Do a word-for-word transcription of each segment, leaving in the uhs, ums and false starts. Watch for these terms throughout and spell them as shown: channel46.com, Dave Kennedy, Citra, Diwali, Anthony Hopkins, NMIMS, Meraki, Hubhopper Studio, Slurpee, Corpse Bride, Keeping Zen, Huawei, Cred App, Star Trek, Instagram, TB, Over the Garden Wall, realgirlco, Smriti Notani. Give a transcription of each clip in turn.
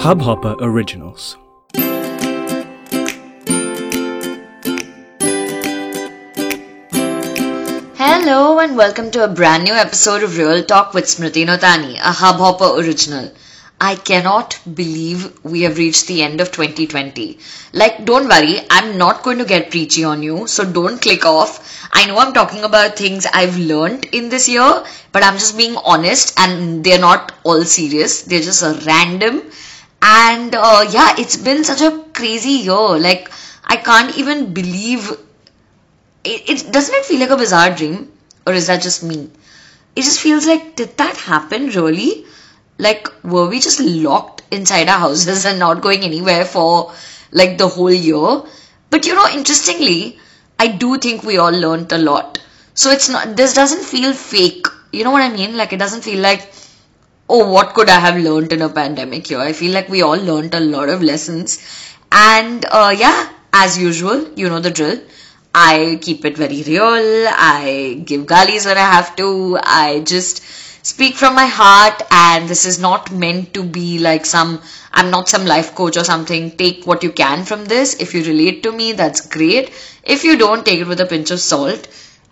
Hubhopper Originals. Hello and welcome to a brand new episode of Real Talk with Smriti Notani, a Hubhopper Original. I cannot believe we have reached the end of twenty twenty. Like, don't worry, I'm not going to get preachy on you, so don't click off. I know I'm talking about things I've learned in this year, but I'm just being honest and they're not all serious. They're just a random. And uh, yeah, it's been such a crazy year. Like, I can't even believe it, it. Doesn't it feel like a bizarre dream? Or is that just me? It just feels like, did that happen really? Like, were we just locked inside our houses and not going anywhere for like the whole year? But you know, interestingly, I do think we all learned a lot. So it's not, this doesn't feel fake. You know what I mean? Like, it doesn't feel like, oh, what could I have learned in a pandemic here? I feel like we all learned a lot of lessons. And uh, yeah, as usual, you know the drill. I keep it very real. I give galis when I have to. I just speak from my heart, and this is not meant to be like some, I'm not some life coach or something. Take what you can from this. If you relate to me, that's great. If you don't, take it with a pinch of salt.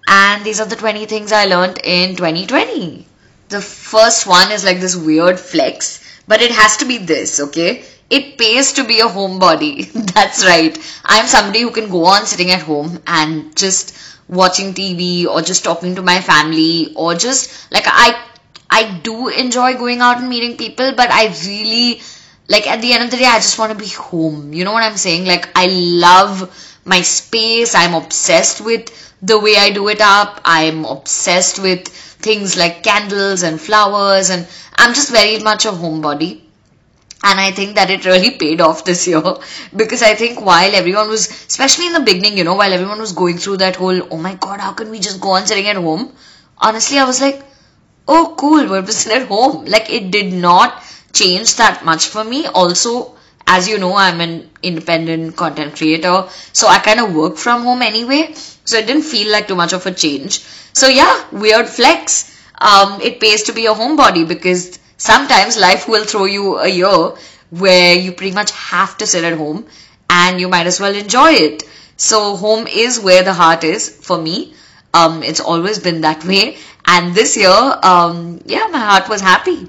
And these are the twenty things I learned in twenty twenty. The first one is like this weird flex, but it has to be this, okay? It pays to be a homebody. That's right. I'm somebody who can go on sitting at home and just watching T V or just talking to my family, or just like I I do enjoy going out and meeting people, but I really, like, at the end of the day, I just want to be home. You know what I'm saying? Like, I love my space. I'm obsessed with the way I do it up. I'm obsessed with things like candles and flowers, and I'm just very much a homebody. And I think that it really paid off this year, because I think while everyone was, especially in the beginning, you know, while everyone was going through that whole, oh my God, how can we just go on sitting at home? Honestly, I was like, oh cool, we're sitting at home. Like, it did not change that much for me. Also, as you know, I'm an independent content creator, so I kind of work from home anyway. So it didn't feel like too much of a change. So yeah, weird flex. Um, it pays to be a homebody, because sometimes life will throw you a year where you pretty much have to sit at home, and you might as well enjoy it. So home is where the heart is for me. Um, it's always been that way. And this year, um, yeah, my heart was happy.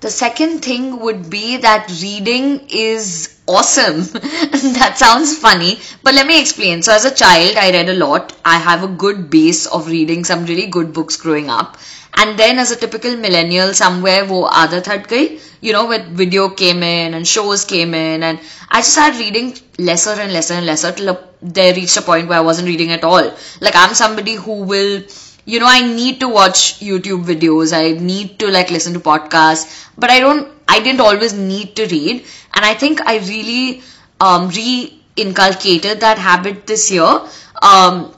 The second thing would be that reading is awesome. That sounds funny, but let me explain. So as a child, I read a lot. I have a good base of reading some really good books growing up. And then as a typical millennial, somewhere wo aadat hat gayi, you know, where video came in and shows came in. And I just started reading lesser and lesser and lesser till there reached a point where I wasn't reading at all. Like, I'm somebody who will... You know, I need to watch YouTube videos. I need to like listen to podcasts, but I don't, I didn't always need to read. And I think I really um, re-inculcated that habit this year. Um,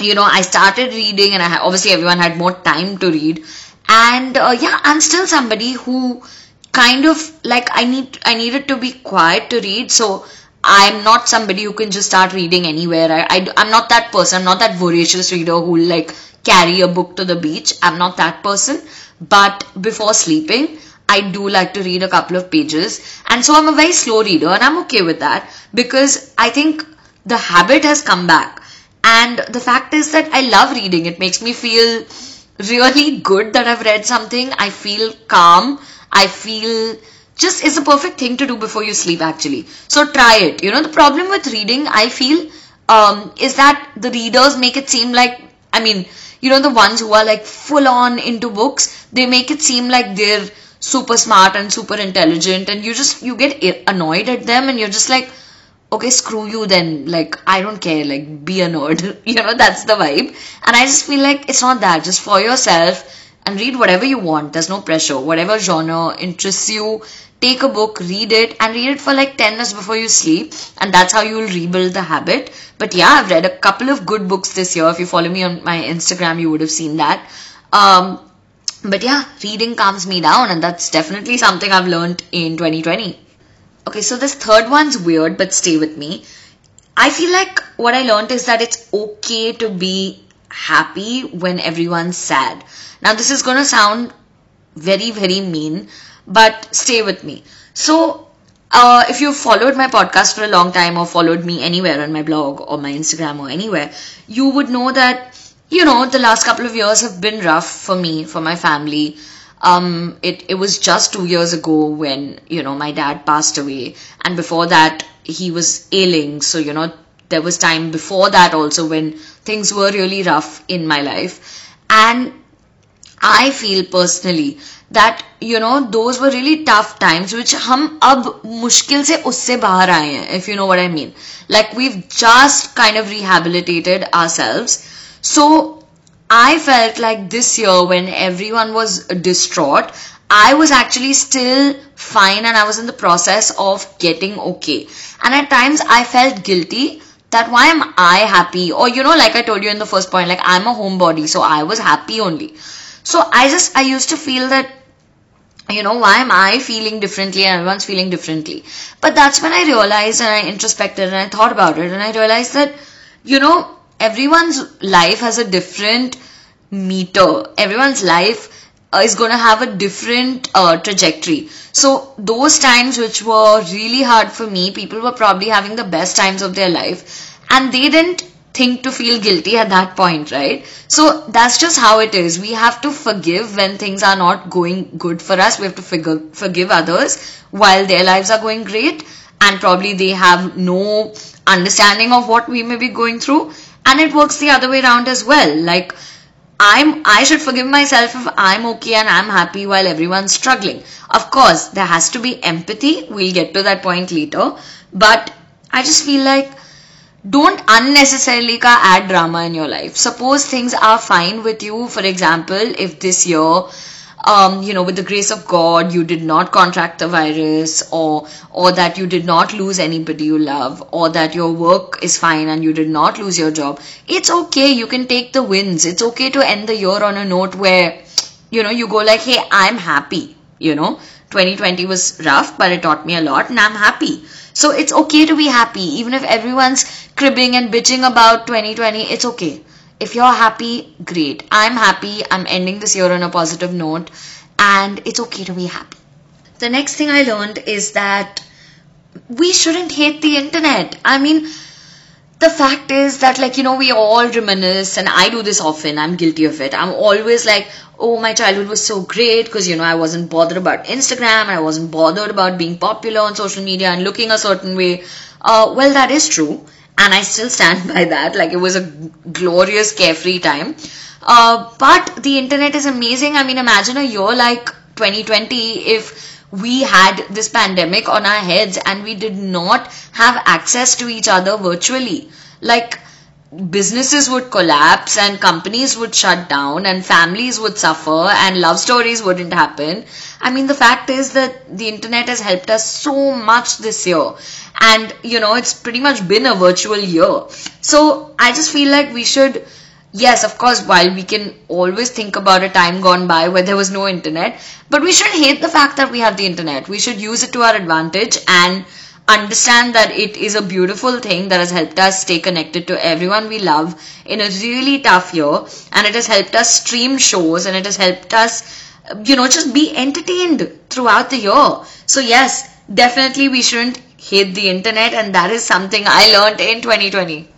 you know, I started reading, and I obviously everyone had more time to read. And uh, yeah, I'm still somebody who kind of like, I need, I needed to be quiet to read. So I'm not somebody who can just start reading anywhere. I, I, I'm not that person. I'm not that voracious reader who like, carry a book to the beach. I'm not that person, but before sleeping, I do like to read a couple of pages. And so I'm a very slow reader, and I'm okay with that, because I think the habit has come back. And the fact is that I love reading. It makes me feel really good that I've read something. I feel calm. I feel just, it's a perfect thing to do before you sleep actually. So try it. You know, the problem with reading, I feel, um, is that the readers make it seem like, I mean, you know, the ones who are like full on into books, they make it seem like they're super smart and super intelligent, and you just, you get annoyed at them, and you're just like, okay, screw you then. Like, I don't care, like, be a nerd. You know, that's the vibe. And I just feel like it's not that. Just for yourself, and read whatever you want. There's no pressure. Whatever genre interests you, take a book, read it, and read it for like ten minutes before you sleep, and that's how you'll rebuild the habit. But yeah, I've read a couple of good books this year. If you follow me on my Instagram, you would have seen that. Um, but yeah, reading calms me down, and that's definitely something I've learned in twenty twenty. Okay, so this third one's weird, but stay with me. I feel like what I learned is that it's okay to be happy when everyone's sad. Now, this is going to sound very, very mean, but stay with me. So uh, if you've followed my podcast for a long time or followed me anywhere on my blog or my Instagram or anywhere, you would know that, you know, the last couple of years have been rough for me, for my family. Um, it, it was just two years ago when, you know, my dad passed away, and before that he was ailing. So, you know, there was time before that also when things were really rough in my life. And I feel personally that, you know, those were really tough times which hum ab mushkil se usse bahar aaye hain, if you know what I mean. Like, we've just kind of rehabilitated ourselves. So I felt like this year, when everyone was distraught, I was actually still fine and I was in the process of getting okay. And at times I felt guilty that why am I happy? Or, you know, like I told you in the first point, like I'm a homebody, so I was happy only. So I just, I used to feel that, you know, why am I feeling differently and everyone's feeling differently? But that's when I realized, and I introspected and I thought about it, and I realized that, you know, everyone's life has a different meter. Everyone's life uh, is going to have a different uh, trajectory. So those times which were really hard for me, people were probably having the best times of their life, and they didn't think to feel guilty at that point, right? So that's just how it is. We have to forgive when things are not going good for us. We have to figure, forgive others while their lives are going great, and probably they have no understanding of what we may be going through. And it works the other way around as well. Like, I'm, I should forgive myself if I'm okay and I'm happy while everyone's struggling. Of course, there has to be empathy. We'll get to that point later. But I just feel like, don't unnecessarily ka add drama in your life. Suppose things are fine with you. For example, if this year, um, you know, with the grace of God, you did not contract the virus, or or that you did not lose anybody you love, or that your work is fine and you did not lose your job. It's okay. You can take the wins. It's okay to end the year on a note where, you know, you go like, hey, I'm happy. You know, twenty twenty was rough, but it taught me a lot and I'm happy. So it's okay to be happy. Even if everyone's cribbing and bitching about twenty twenty, it's okay. If you're happy, great. I'm happy. I'm ending this year on a positive note, and it's okay to be happy. The next thing I learned is that we shouldn't hate the internet. I mean, the fact is that, like, you know, we all reminisce, and I do this often. I'm guilty of it. I'm always like, oh, my childhood was so great because, you know, I wasn't bothered about Instagram. I wasn't bothered about being popular on social media and looking a certain way. Uh, well, that is true. And I still stand by that. Like, it was a glorious, carefree time. Uh, but the internet is amazing. I mean, imagine a year like twenty twenty if we had this pandemic on our heads and we did not have access to each other virtually. Like, businesses would collapse and companies would shut down and families would suffer and love stories wouldn't happen. I mean, the fact is that the internet has helped us so much this year, and, you know, it's pretty much been a virtual year. So I just feel like we should, yes, of course, while we can always think about a time gone by where there was no internet, but we shouldn't hate the fact that we have the internet. We should use it to our advantage and understand that it is a beautiful thing that has helped us stay connected to everyone we love in a really tough year, and it has helped us stream shows, and it has helped us, you know, just be entertained throughout the year. So yes, definitely we shouldn't hate the internet, and that is something I learned in twenty twenty.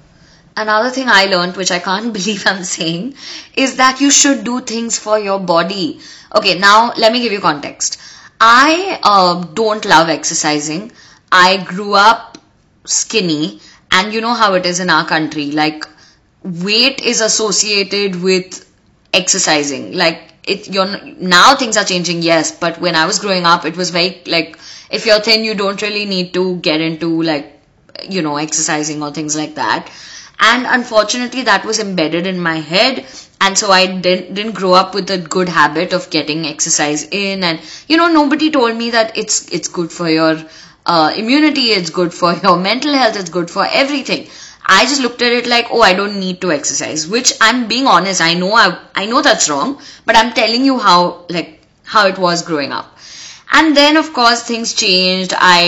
Another thing I learned, which I can't believe I'm saying, is that you should do things for your body. Okay, now let me give you context. I uh, don't love exercising. I grew up skinny, and you know how it is in our country. Like, weight is associated with exercising. Like, it, you're, now things are changing, yes, but when I was growing up, it was very, like, if you're thin, you don't really need to get into, like, you know, exercising or things like that. And unfortunately, that was embedded in my head. And so I didn't, didn't grow up with a good habit of getting exercise in. And, you know, nobody told me that it's it's good for your Uh, immunity, it's good for your mental health, it's good for everything. I just looked at it like, oh, I don't need to exercise, which, I'm being honest, I know I, I know that's wrong, but I'm telling you how, like, how it was growing up. And then, of course, things changed. I,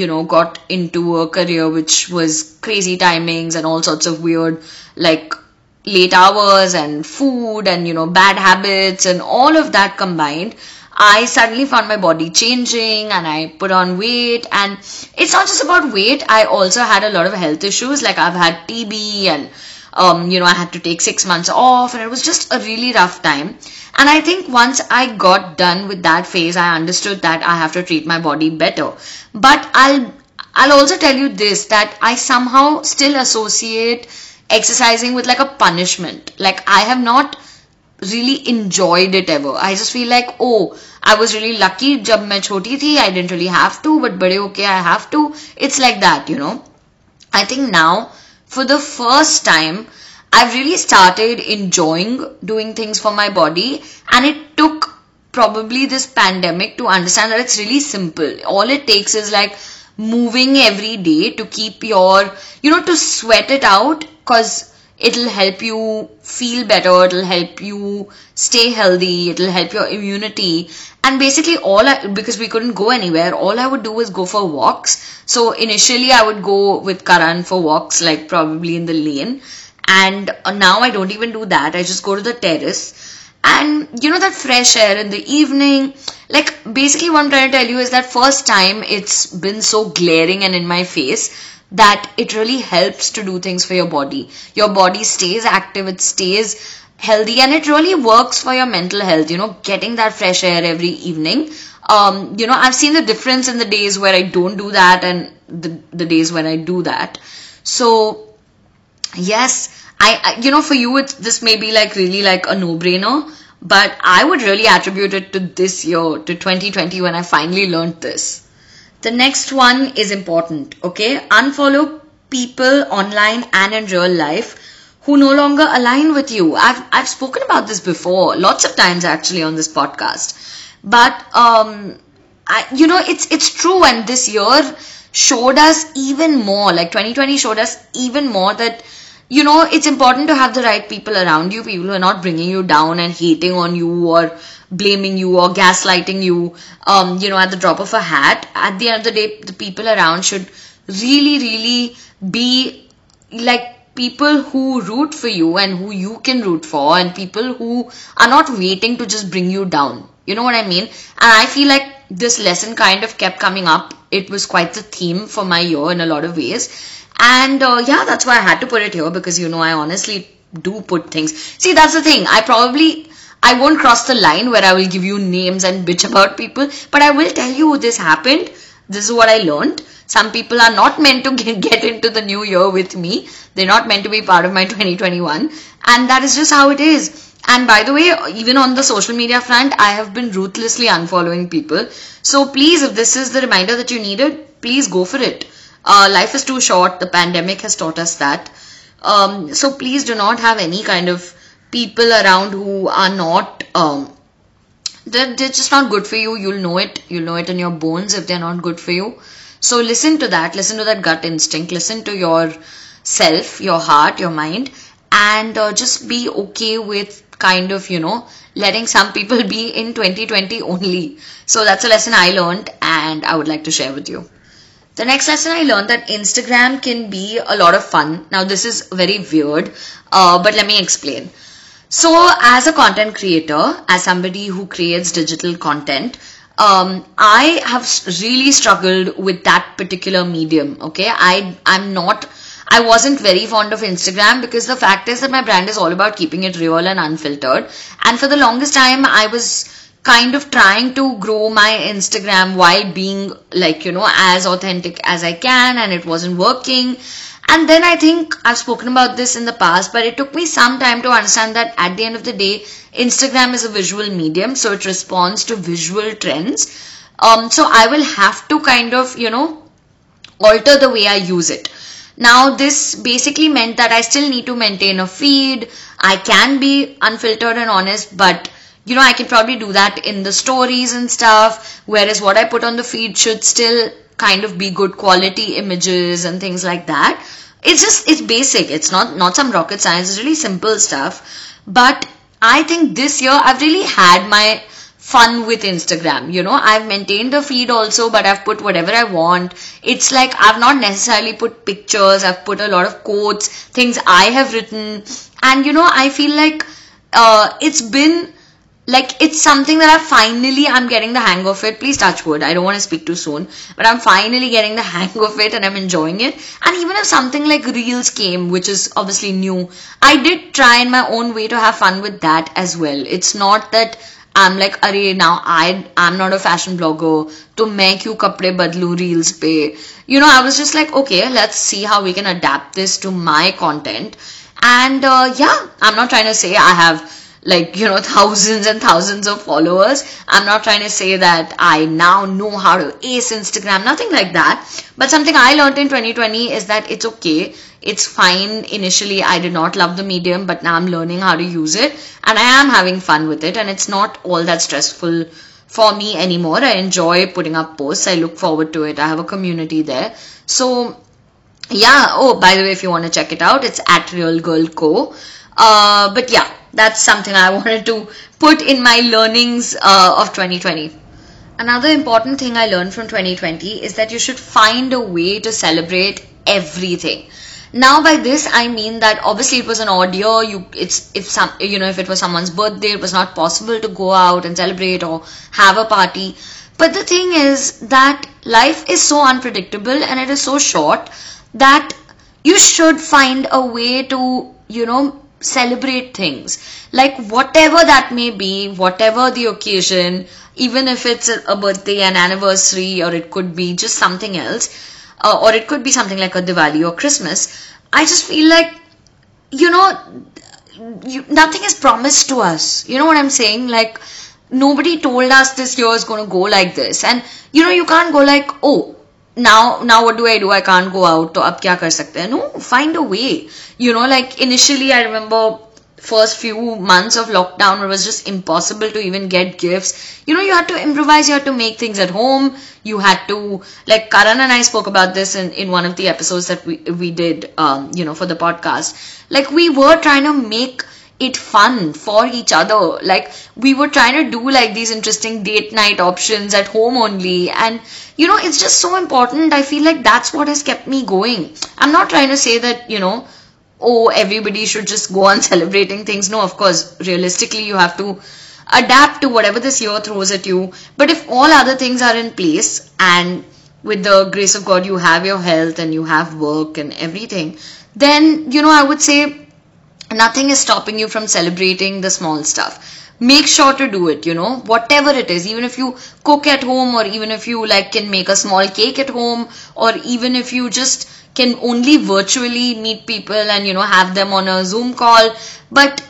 you know, got into a career which was crazy timings and all sorts of weird, like, late hours and food and, you know, bad habits and all of that combined. I suddenly found my body changing and I put on weight. And it's not just about weight. I also had a lot of health issues. Like I've had T B and, um, you know, I had to take six months off and it was just a really rough time. And I think once I got done with that phase, I understood that I have to treat my body better. But I'll, I'll also tell you this, that I somehow still associate exercising with like a punishment. Like I have not really enjoyed it ever. I just feel like, oh, I was really lucky jab main choti thi, I didn't really have to, but bade hoke I have to. It's like that, you know. I think now, for the first time, I've really started enjoying doing things for my body, and it took probably this pandemic to understand that it's really simple. All it takes is like moving every day to keep your, you know, to sweat it out, because it'll help you feel better, it'll help you stay healthy, it'll help your immunity. And basically all I, because we couldn't go anywhere, all I would do was go for walks. So initially I would go with Karan for walks, like probably in the lane. And now I don't even do that. I just go to the terrace. And you know, that fresh air in the evening, like basically what I'm trying to tell you is that first time it's been so glaring and in my face, that it really helps to do things for your body. Your body stays active, it stays healthy, and it really works for your mental health, you know, getting that fresh air every evening. Um, you know, I've seen the difference in the days where I don't do that and the, the days when I do that. So, yes, I, I you know, for you, it's, this may be like really like a no-brainer, but I would really attribute it to this year, to twenty twenty, when I finally learned this. The next one is important, okay? Unfollow people online and in real life who no longer align with you. I've I've spoken about this before, lots of times actually on this podcast. But, um, I, you know, it's it's true, and this year showed us even more, like twenty twenty showed us even more that, you know, it's important to have the right people around you, people who are not bringing you down and hating on you or blaming you or gaslighting you, um, you know, at the drop of a hat. At the end of the day, the people around should really, really be like people who root for you and who you can root for, and people who are not waiting to just bring you down. You know what I mean? And I feel like this lesson kind of kept coming up. It was quite the theme for my year in a lot of ways. And uh, yeah, that's why I had to put it here, because, you know, I honestly do put things. See, that's the thing. I probably... I won't cross the line where I will give you names and bitch about people, but I will tell you this happened. This is what I learned. Some people are not meant to get into the new year with me. They're not meant to be part of my twenty twenty-one. And that is just how it is. And by the way, even on the social media front, I have been ruthlessly unfollowing people. So please, if this is the reminder that you needed, please go for it. Uh, life is too short. The pandemic has taught us that. Um, so please do not have any kind of people around who are not, um, they're, they're just not good for you. You'll know it. You'll know it in your bones if they're not good for you. So listen to that. Listen to that gut instinct. Listen to your self, your heart, your mind, and uh, just be okay with kind of, you know, letting some people be in twenty twenty only. So that's a lesson I learned and I would like to share with you. The next lesson I learned that Instagram can be a lot of fun. Now this is very weird, uh, but let me explain. So as a content creator, as somebody who creates digital content, um, I have really struggled with that particular medium, okay? I, I'm not, I wasn't very fond of Instagram, because the fact is that my brand is all about keeping it real and unfiltered. And for the longest time, I was kind of trying to grow my Instagram while being like, you know, as authentic as I can, and it wasn't working. And then I think I've spoken about this in the past, but it took me some time to understand that at the end of the day, Instagram is a visual medium. So it responds to visual trends. Um, so I will have to kind of, you know, alter the way I use it. Now, this basically meant that I still need to maintain a feed. I can be unfiltered and honest, but you know, I can probably do that in the stories and stuff. Whereas what I put on the feed should still kind of be good quality images and things like that. It's just, it's basic. It's not, not some rocket science. It's really simple stuff. But I think this year I've really had my fun with Instagram. You know, I've maintained the feed also, but I've put whatever I want. It's like, I've not necessarily put pictures. I've put a lot of quotes, things I have written. And you know, I feel like, uh, it's been Like, it's something that I finally, I'm getting the hang of it. Please touch wood. I don't want to speak too soon. But I'm finally getting the hang of it and I'm enjoying it. And even if something like Reels came, which is obviously new, I did try in my own way to have fun with that as well. It's not that I'm like, arey, now I, I'm not a fashion blogger, to main kyun kapde badlu Reels pe. You know, I was just like, okay, let's see how we can adapt this to my content. And uh, yeah, I'm not trying to say I have, like, you know, thousands and thousands of followers. I'm not trying to say that I now know how to ace Instagram, nothing like that. But something I learned in twenty twenty is that it's okay. It's fine. Initially, I did not love the medium, but now I'm learning how to use it. And I am having fun with it. And it's not all that stressful for me anymore. I enjoy putting up posts. I look forward to it. I have a community there. So yeah. Oh, by the way, if you want to check it out, it's at realgirlco. Uh, but yeah. That's something I wanted to put in my learnings uh, of twenty twenty. Another important thing I learned from twenty twenty is that you should find a way to celebrate everything. Now, by this I mean that obviously it was an odd year. You, it's if some, you know, if it was someone's birthday, it was not possible to go out and celebrate or have a party. But the thing is that life is so unpredictable and it is so short that you should find a way to, you know, celebrate things, like whatever that may be, whatever the occasion, even if it's a birthday, an anniversary, or it could be just something else, uh, or it could be something like a Diwali or Christmas. I just feel like, you know, you, nothing is promised to us. You know what I'm saying? Like, nobody told us this year is going to go like this. And, you know, you can't go like, oh, Now, now what do I do? I can't go out. So, ab kya kar sakte hai? No, find a way. You know, like initially, I remember first few months of lockdown, it was just impossible to even get gifts. You know, you had to improvise. You had to make things at home. You had to, like, Karan and I spoke about this in, in one of the episodes that we, we did, um, you know, for the podcast. Like, we were trying to make it fun for each other. Like, we were trying to do like these interesting date night options at home only, and you know, it's just so important. I feel like that's what has kept me going. I'm not trying to say that, you know, oh, everybody should just go on celebrating things. No, of course, realistically you have to adapt to whatever this year throws at you. But if all other things are in place, and with the grace of God you have your health and you have work and everything, then, you know, I would say nothing is stopping you from celebrating the small stuff. Make sure to do it, you know, whatever it is. Even if you cook at home, or even if you like can make a small cake at home, or even if you just can only virtually meet people and, you know, have them on a Zoom call. But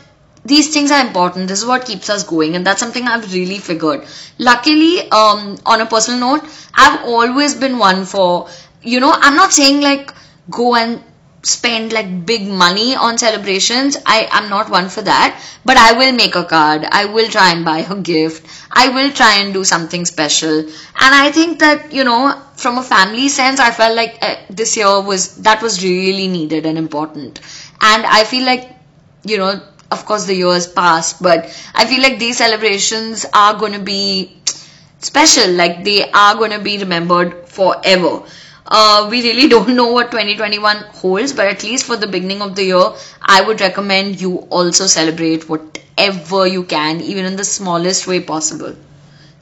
these things are important. This is what keeps us going. And that's something I've really figured. Luckily, um, on a personal note, I've always been one for, you know, I'm not saying like go and spend like big money on celebrations. I am not one for that, but I will make a card. I will try and buy a gift. I will try and do something special. And I think that, you know, from a family sense, I felt like uh, this year was, that was really needed and important. And I feel like, you know, of course the years passed, but I feel like these celebrations are going to be special. Like, they are going to be remembered forever. Uh, we really don't know what twenty twenty-one holds, but at least for the beginning of the year, I would recommend you also celebrate whatever you can, even in the smallest way possible.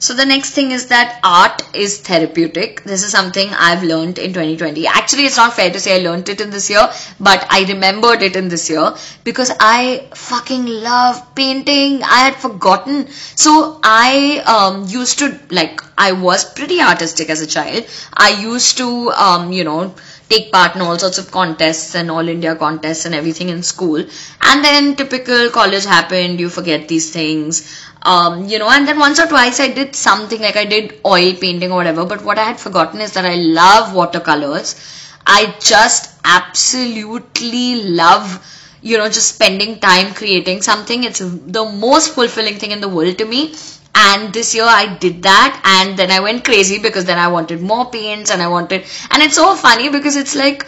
So the next thing is that art is therapeutic. This is something I've learned in twenty twenty. Actually, it's not fair to say I learned it in this year, but I remembered it in this year because I fucking love painting. I had forgotten. So I um, used to, like, I was pretty artistic as a child. I used to, um, you know, take part in all sorts of contests and all India contests and everything in school. And then typical college happened, you forget these things, um, you know, and then once or twice I did something, like I did oil painting or whatever. But what I had forgotten is that I love watercolors. I just absolutely love, you know, just spending time creating something. It's the most fulfilling thing in the world to me. And this year I did that, and then I went crazy because then I wanted more paints and I wanted, and it's so funny because it's like,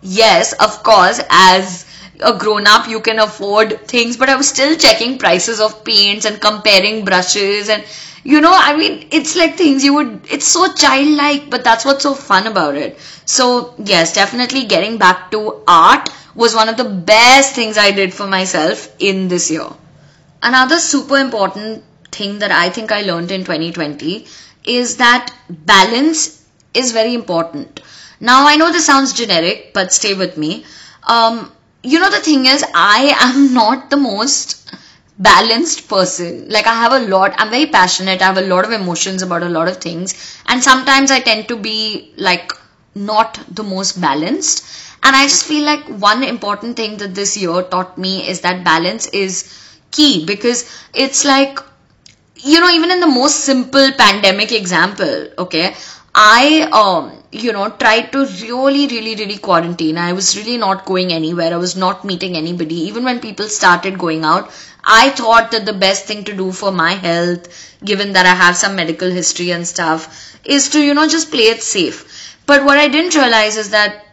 yes, of course, as a grown up, you can afford things, but I was still checking prices of paints and comparing brushes and, you know, I mean, it's like things you would, it's so childlike, but that's what's so fun about it. So yes, definitely getting back to art was one of the best things I did for myself in this year. Another super important thing that I think I learned in twenty twenty is that balance is very important. Now, I know this sounds generic, but stay with me. Um, you know, the thing is, I am not the most balanced person. Like, I have a lot, I'm very passionate, I have a lot of emotions about a lot of things. And sometimes I tend to be, like, not the most balanced. And I just feel like one important thing that this year taught me is that balance is key. Because it's like, you know, even in the most simple pandemic example, okay, I, um, you know, tried to really, really, really quarantine. I was really not going anywhere. I was not meeting anybody. Even when people started going out, I thought that the best thing to do for my health, given that I have some medical history and stuff, is to, you know, just play it safe. But what I didn't realize is that,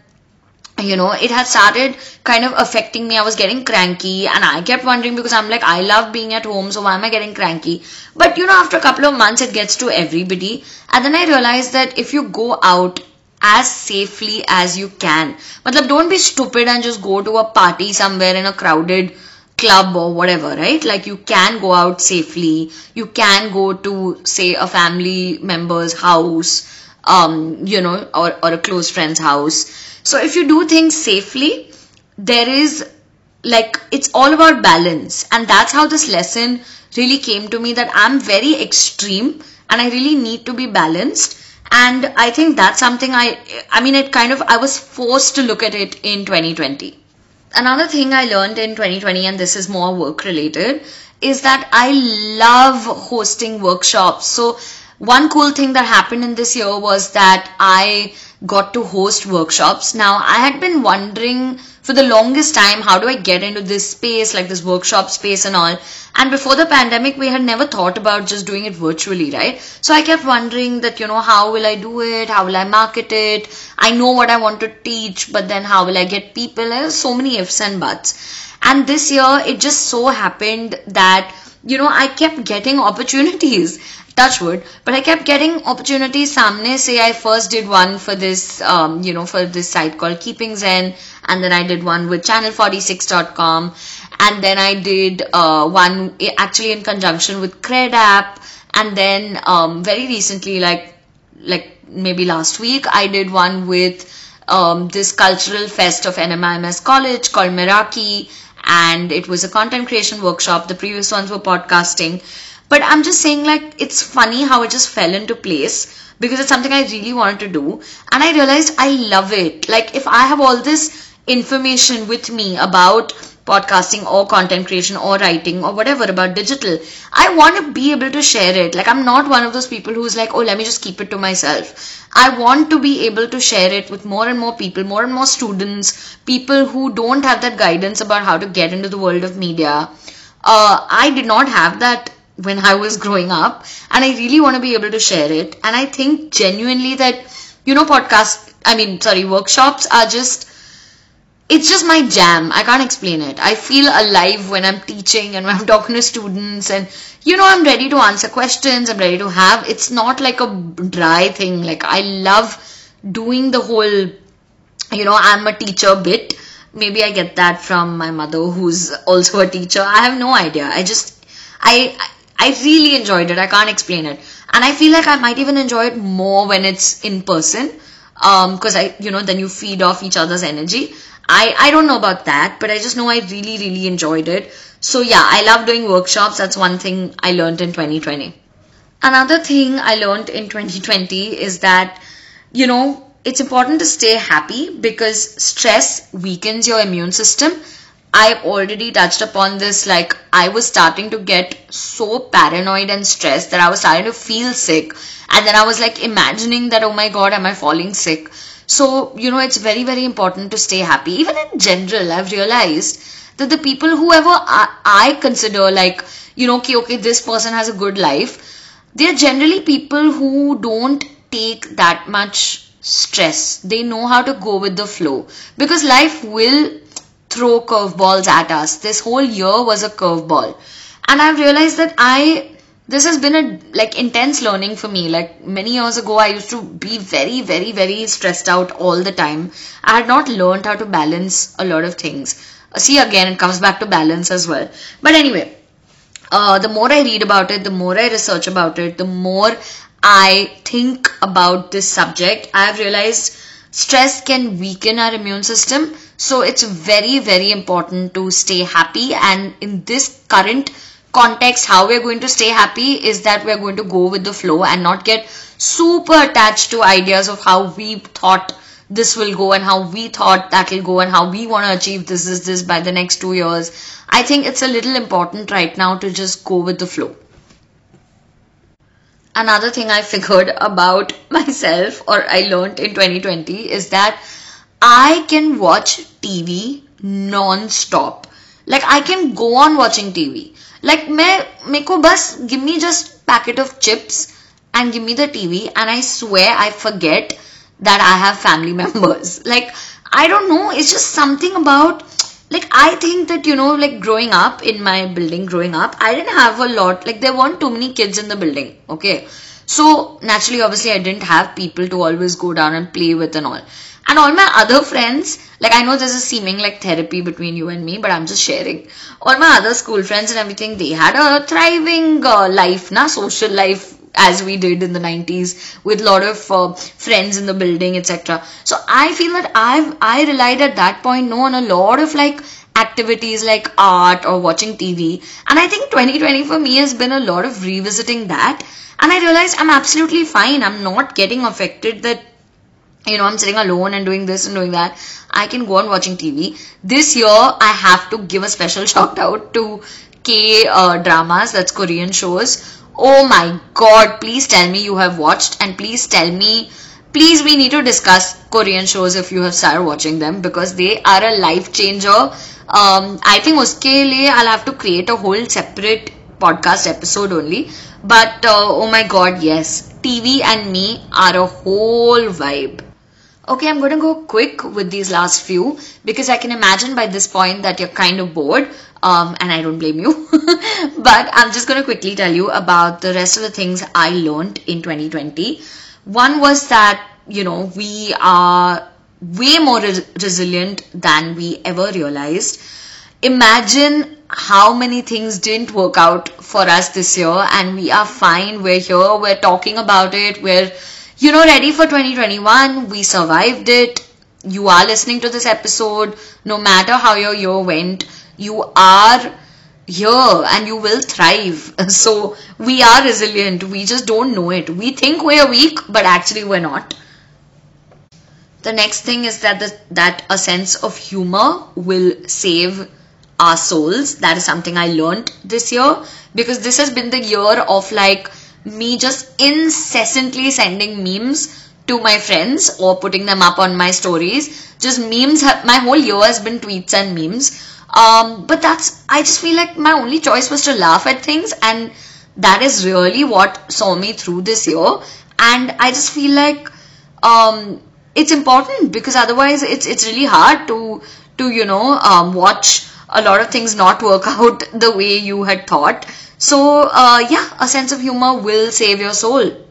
you know, it had started kind of affecting me. I was getting cranky and I kept wondering, because I'm like, I love being at home, so why am I getting cranky? But, you know, after a couple of months, it gets to everybody. And then I realized that if you go out as safely as you can, matlab, don't be stupid and just go to a party somewhere in a crowded club or whatever, right? Like, you can go out safely. You can go to, say, a family member's house, um, you know, or, or a close friend's house. So if you do things safely, there is, like, it's all about balance. And that's how this lesson really came to me, that I'm very extreme and I really need to be balanced. And I think that's something I, I mean, it kind of, I was forced to look at it in twenty twenty. Another thing I learned in twenty twenty, and this is more work related, is that I love hosting workshops. So one cool thing that happened in this year was that I got to host workshops. Now, I had been wondering for the longest time, how do I get into this space, like this workshop space and all. And before the pandemic, we had never thought about just doing it virtually, right? So I kept wondering that, you know, how will I do it? How will I market it? I know what I want to teach, but then how will I get people? There's so many ifs and buts. And this year, it just so happened that, you know, I kept getting opportunities. Touch wood, but I kept getting opportunities. Samne se, I first did one for this, um, you know, for this site called Keeping Zen, and then I did one with channel forty-six dot com, and then I did uh, one actually in conjunction with Cred App, and then um, very recently, like like maybe last week, I did one with um, this cultural fest of N M I M S college called Meraki, and it was a content creation workshop. The previous ones were podcasting. But I'm just saying, like, it's funny how it just fell into place, because it's something I really wanted to do. And I realized I love it. Like, if I have all this information with me about podcasting or content creation or writing or whatever about digital, I want to be able to share it. Like, I'm not one of those people who's like, oh, let me just keep it to myself. I want to be able to share it with more and more people, more and more students, people who don't have that guidance about how to get into the world of media. Uh, I did not have that when I was growing up, and I really want to be able to share it. And I think genuinely that, you know, podcasts, I mean, sorry, workshops are just, it's just my jam. I can't explain it. I feel alive when I'm teaching and when I'm talking to students, and, you know, I'm ready to answer questions. I'm ready to have, it's not like a dry thing. Like, I love doing the whole, you know, I'm a teacher bit. Maybe I get that from my mother, who's also a teacher. I have no idea. I just, I, I I really enjoyed it. I can't explain it. And I feel like I might even enjoy it more when it's in person. Um, cause I, you know, then you feed off each other's energy. I, I don't know about that, but I just know I really, really enjoyed it. So yeah, I love doing workshops. That's one thing I learned in twenty twenty. Another thing I learned in twenty twenty is that, you know, it's important to stay happy, because stress weakens your immune system. I already touched upon this, like, I was starting to get so paranoid and stressed that I was starting to feel sick, and then I was like imagining that, oh my god, am I falling sick? So, you know, it's very, very important to stay happy. Even in general, I've realized that the people, whoever I, I consider, like, you know, okay, okay, this person has a good life, they're generally people who don't take that much stress. They know how to go with the flow, because life will throw curveballs at us. This whole year was a curveball. And I've realized that I, this has been a, like, intense learning for me. Like, many years ago, I used to be very, very, very stressed out all the time. I had not learned how to balance a lot of things. See, again, it comes back to balance as well. But anyway, Uh, the more I read about it, the more I research about it, the more I think about this subject, I have realized stress can weaken our immune system. So it's very, very important to stay happy. And in this current context, how we're going to stay happy is that we're going to go with the flow and not get super attached to ideas of how we thought this will go and how we thought that will go and how we want to achieve this, this, this by the next two years. I think it's a little important right now to just go with the flow. Another thing I figured about myself or I learned in twenty twenty is that I can watch T V non-stop. Like I can go on watching T V. Like मैं मेरे को बस give me just packet of chips and give me the T V and I swear I forget that I have family members. Like, I don't know, it's just something about, like, I think that, you know, like, growing up in my building, growing up, I didn't have a lot, like, there weren't too many kids in the building, okay? So, naturally, obviously, I didn't have people to always go down and play with and all. And all my other friends, like, I know there's a seeming, like, therapy between you and me, but I'm just sharing. All my other school friends and everything, they had a thriving uh, life, na, social life, as we did in the nineties with a lot of uh, friends in the building, et cetera. So I feel that I've, I relied at that point no, on a lot of like activities like art or watching T V. And I think twenty twenty for me has been a lot of revisiting that. And I realized I'm absolutely fine. I'm not getting affected that, you know, I'm sitting alone and doing this and doing that. I can go on watching T V. This year, I have to give a special shout out to K uh, dramas, that's Korean shows. Oh my god, please tell me you have watched and please tell me, please we need to discuss Korean shows if you have started watching them because they are a life changer. Um, I think uske liye I'll have to create a whole separate podcast episode only. But uh, oh my god, yes, T V and me are a whole vibe. Okay, I'm going to go quick with these last few because I can imagine by this point that you're kind of bored. Um, and I don't blame you, but I'm just going to quickly tell you about the rest of the things I learned in twenty twenty. One was that, you know, we are way more re- resilient than we ever realized. Imagine how many things didn't work out for us this year and we are fine. We're here. We're talking about it. We're, you know, ready for twenty twenty-one. We survived it. You are listening to this episode. No matter how your year went, you are here and you will thrive. So we are resilient. We just don't know it. We think we're weak, but actually we're not. The next thing is that the, that a sense of humor will save our souls. That is something I learned this year because this has been the year of like me just incessantly sending memes to my friends or putting them up on my stories. Just memes. My whole year has been tweets and memes. Um, but that's, I just feel like my only choice was to laugh at things and that is really what saw me through this year. And I just feel like, um, it's important because otherwise it's, it's really hard to, to, you know, um, watch a lot of things not work out the way you had thought. So, uh, yeah, a sense of humor will save your soul.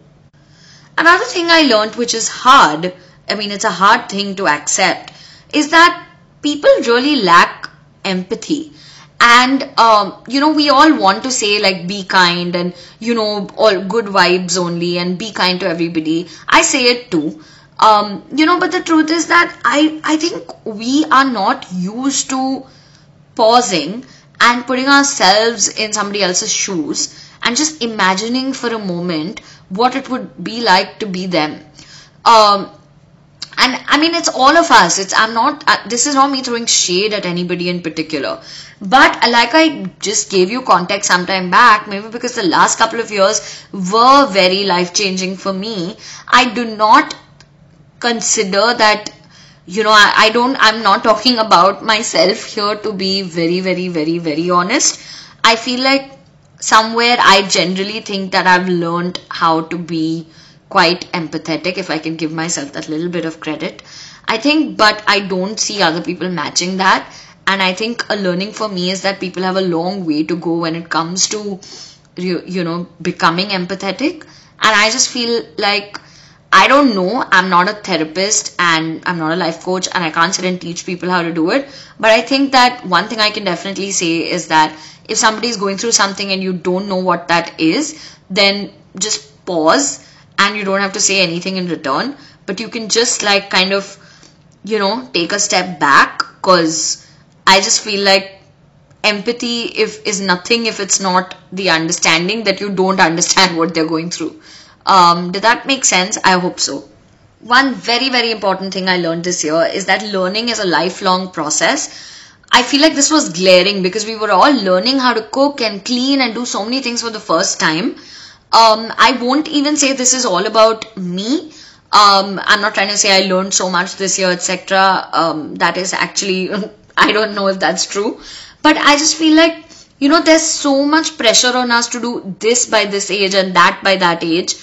Another thing I learned, which is hard, I mean, it's a hard thing to accept, is that people really lack empathy. And um, you know, we all want to say like be kind and you know all good vibes only and be kind to everybody. I say it too. Um, you know, but the truth is that I, I think we are not used to pausing and putting ourselves in somebody else's shoes and just imagining for a moment what it would be like to be them. Um, And I mean, it's all of us. It's, I'm not, uh, this is not me throwing shade at anybody in particular. But like I just gave you context sometime back, maybe because the last couple of years were very life-changing for me. I do not consider that, you know, I, I don't, I'm not talking about myself here to be very, very, very, very honest. I feel like somewhere I generally think that I've learned how to be quite empathetic, if I can give myself that little bit of credit, I think, but I don't see other people matching that. And I think a learning for me is that people have a long way to go when it comes to, you know, becoming empathetic. And I just feel like I don't know. I'm not a therapist and I'm not a life coach, and I can't sit and teach people how to do it. But I think that one thing I can definitely say is that if somebody is going through something and you don't know what that is, then just pause, and you don't have to say anything in return. But you can just like kind of, you know, take a step back, because I just feel like empathy if is nothing if it's not the understanding that you don't understand what they're going through. Um, did that make sense? I hope so. One very, very important thing I learned this year is that learning is a lifelong process. I feel like this was glaring because we were all learning how to cook and clean and do so many things for the first time. Um, I won't even say this is all about me. Um, I'm not trying to say I learned so much this year, et cetera. Um, that is actually, I don't know if that's true. But I just feel like, you know, there's so much pressure on us to do this by this age and that by that age.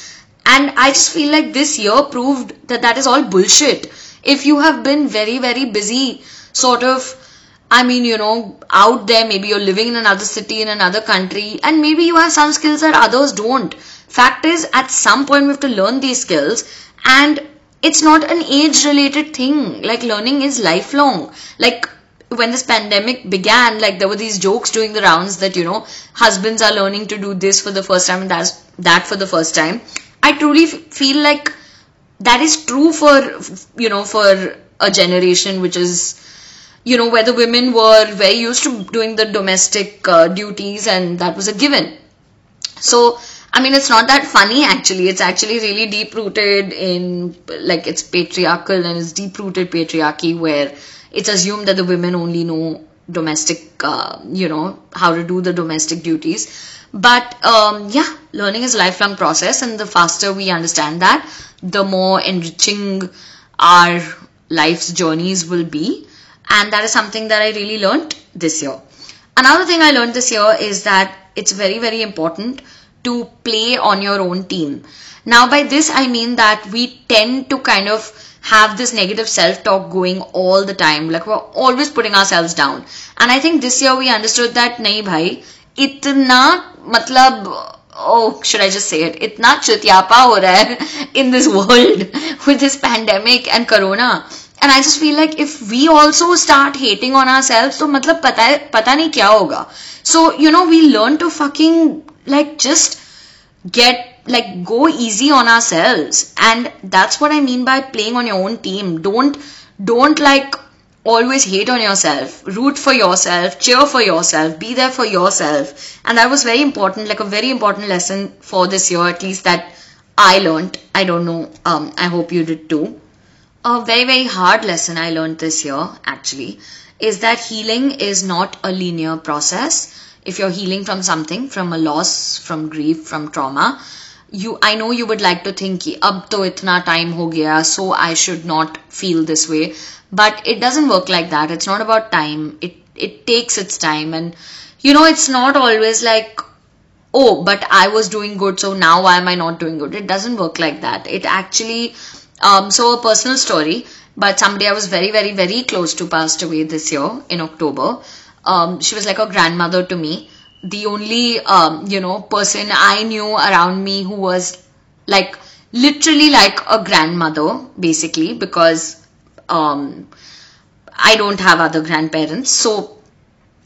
And I just feel like this year proved that that is all bullshit. If you have been very, very busy, sort of, I mean, you know, out there, maybe you're living in another city, in another country, and maybe you have some skills that others don't. Fact is, at some point we have to learn these skills, and it's not an age-related thing. Like, learning is lifelong. Like, when this pandemic began, like, there were these jokes doing the rounds that, you know, husbands are learning to do this for the first time and that's that for the first time. I truly feel like that is true for, you know, for a generation which is, you know, where the women were very used to doing the domestic uh, duties, and that was a given. So, I mean, it's not that funny actually. It's actually really deep-rooted in, like, it's patriarchal, and it's deep-rooted patriarchy where it's assumed that the women only know domestic, uh, you know, how to do the domestic duties. But um, yeah, learning is a lifelong process, and the faster we understand that, the more enriching our life's journeys will be. And that is something that I really learned this year. Another thing I learned this year is that it's very, very important to play on your own team. Now, by this, I mean that we tend to kind of have this negative self-talk going all the time. Like, we're always putting ourselves down. And I think this year we understood that, nahi bhai, itna, matlab, oh, should I just say it? Itna chutyapa ho raha hai in this world with this pandemic and corona. And I just feel like if we also start hating on ourselves, so matlab pata hai, pata nahi kya hoga. So, you know, we learn to fucking, like, just get, like, go easy on ourselves. And that's what I mean by playing on your own team. Don't, don't, like, always hate on yourself. Root for yourself, cheer for yourself, be there for yourself. And that was very important, like, a very important lesson for this year, at least that I learned. I don't know. Um, I hope you did too. A very, very hard lesson I learned this year, actually, is that healing is not a linear process. If you're healing from something, from a loss, from grief, from trauma, you, I know you would like to think, ki, ab to itna time ho gaya, so I should not feel this way. But it doesn't work like that. It's not about time. It, it takes its time. And, you know, it's not always like, oh, but I was doing good, so now why am I not doing good? It doesn't work like that. It actually... Um, so a personal story, but somebody I was very, very, very close to passed away this year in October. Um, she was like a grandmother to me. The only, um, you know, person I knew around me who was like literally like a grandmother, basically, because um, I don't have other grandparents. So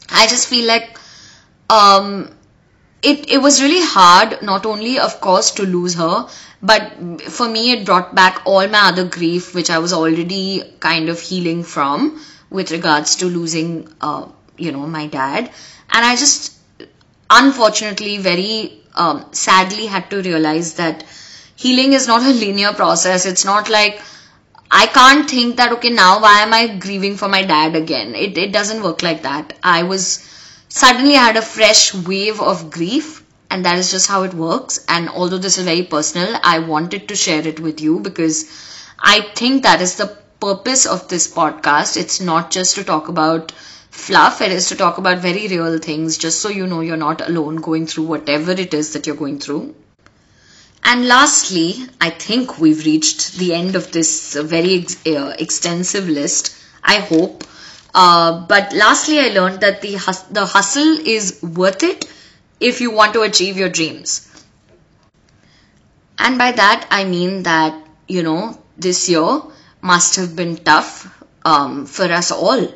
I just feel like um, it, it was really hard, not only, of course, to lose her, but for me, it brought back all my other grief, which I was already kind of healing from with regards to losing, uh, you know, my dad. And I just, unfortunately, very um, sadly had to realize that healing is not a linear process. It's not like, I can't think that, okay, now why am I grieving for my dad again? It, it doesn't work like that. I was, suddenly I had a fresh wave of grief. And that is just how it works. And although this is very personal, I wanted to share it with you because I think that is the purpose of this podcast. It's not just to talk about fluff. It is to talk about very real things, just so you know you're not alone going through whatever it is that you're going through. And lastly, I think we've reached the end of this very ex- uh, extensive list, I hope. Uh, but lastly, I learned that the hus- the hustle is worth it if you want to achieve your dreams. And by that, I mean that you know, this year must have been tough um, for us all,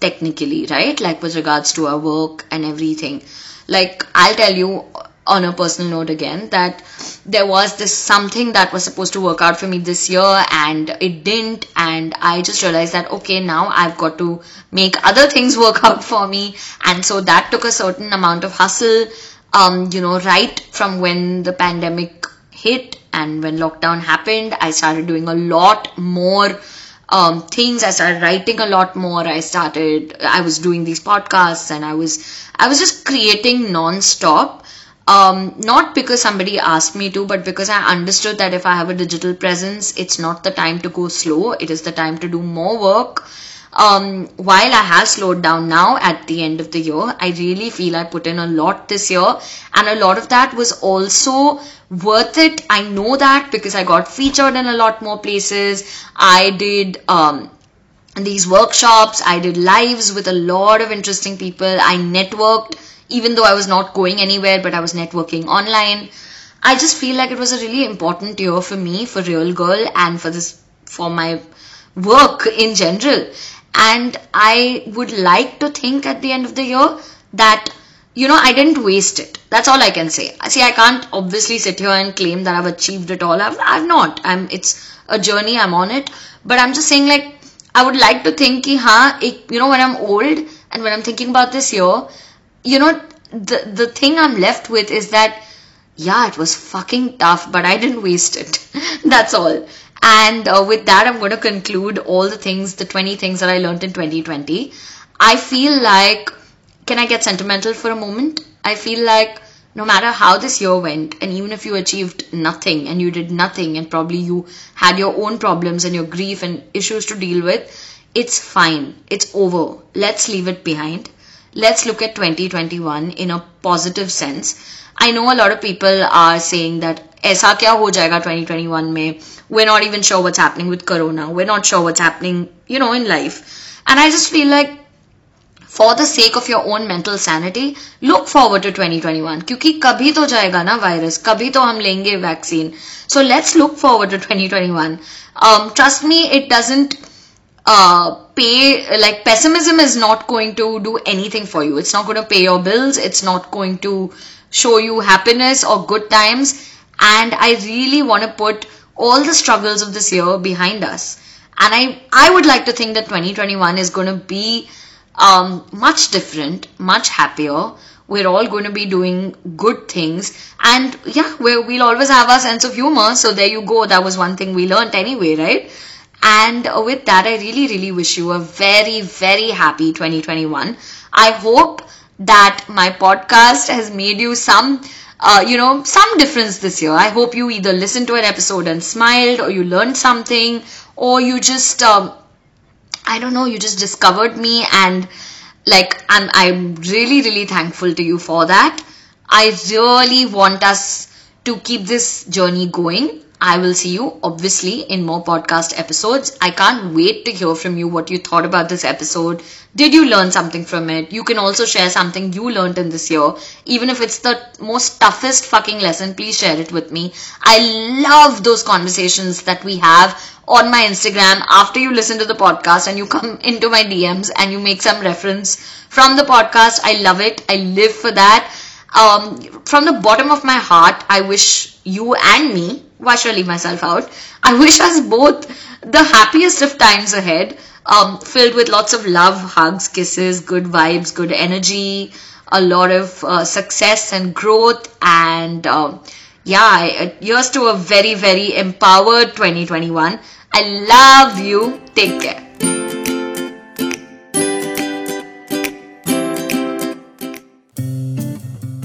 technically, right? Like with regards to our work and everything. Like, I'll tell you on a personal note again that there was this something that was supposed to work out for me this year and it didn't, and I just realized that, okay, now I've got to make other things work out for me. And so that took a certain amount of hustle, um, you know, right from when the pandemic hit and when lockdown happened. I started doing a lot more Um, things. I started writing a lot more. I started, I was doing these podcasts and I was, I was just creating non-stop. Um, not because somebody asked me to, but because I understood that if I have a digital presence, it's not the time to go slow. It is the time to do more work. Um, while I have slowed down now at the end of the year, I really feel I put in a lot this year, and a lot of that was also worth it. I know that because I got featured in a lot more places. I did um, these workshops, I did lives with a lot of interesting people. I networked, even though I was not going anywhere, but I was networking online. I just feel like it was a really important year for me, for Real Girl, and for this, for my work in general. And I would like to think at the end of the year that, you know, I didn't waste it. That's all I can say. See, I can't obviously sit here and claim that I've achieved it all. I've, I've not. I'm. It's a journey. I'm on it. But I'm just saying, like, I would like to think, ki, ha, ek, you know, when I'm old and when I'm thinking about this year, you know, the, the thing I'm left with is that, yeah, it was fucking tough, but I didn't waste it. That's all. And uh, with that, I'm going to conclude all the things, the twenty things that I learned in twenty twenty. I feel like, can I get sentimental for a moment? I feel like no matter how this year went, and even if you achieved nothing and you did nothing and probably you had your own problems and your grief and issues to deal with, it's fine. It's over. Let's leave it behind. Let's look at twenty twenty-one in a positive sense. I know a lot of people are saying that, aisa kya ho jayega twenty twenty-one mein? We're not even sure what's happening with Corona. We're not sure what's happening, you know, in life. And I just feel like, for the sake of your own mental sanity, look forward to twenty twenty-one. Kyunki kabhi to jayega na virus, kabhi to hum lenge vaccine. So let's look forward to twenty twenty-one. Um, trust me, it doesn't uh, pay, like, pessimism is not going to do anything for you. It's not going to pay your bills. It's not going to show you happiness or good times. And I really want to put all the struggles of this year behind us. And I, I would like to think that twenty twenty-one is going to be um, much different, much happier. We're all going to be doing good things. And yeah, we're, we'll always have our sense of humor. So there you go. That was one thing we learned anyway, right? And with that, I really, really wish you a very, very happy twenty twenty-one. I hope that my podcast has made you some... Uh, you know, some difference this year. I hope you either listened to an episode and smiled, or you learned something, or you just, um, I don't know, you just discovered me, and like, I'm, I'm really, really thankful to you for that. I really want us to keep this journey going. I will see you, obviously, in more podcast episodes. I can't wait to hear from you what you thought about this episode. Did you learn something from it? You can also share something you learned in this year. Even if it's the most toughest fucking lesson, please share it with me. I love those conversations that we have on my Instagram after you listen to the podcast and you come into my D Ms and you make some reference from the podcast. I love it. I live for that. Um, from the bottom of my heart, I wish you and me, why should I leave myself out? I wish us both the happiest of times ahead, um, filled with lots of love, hugs, kisses, good vibes, good energy, a lot of uh, success and growth, and um, yeah, here's to a very, very empowered twenty twenty-one. I love you. Take care.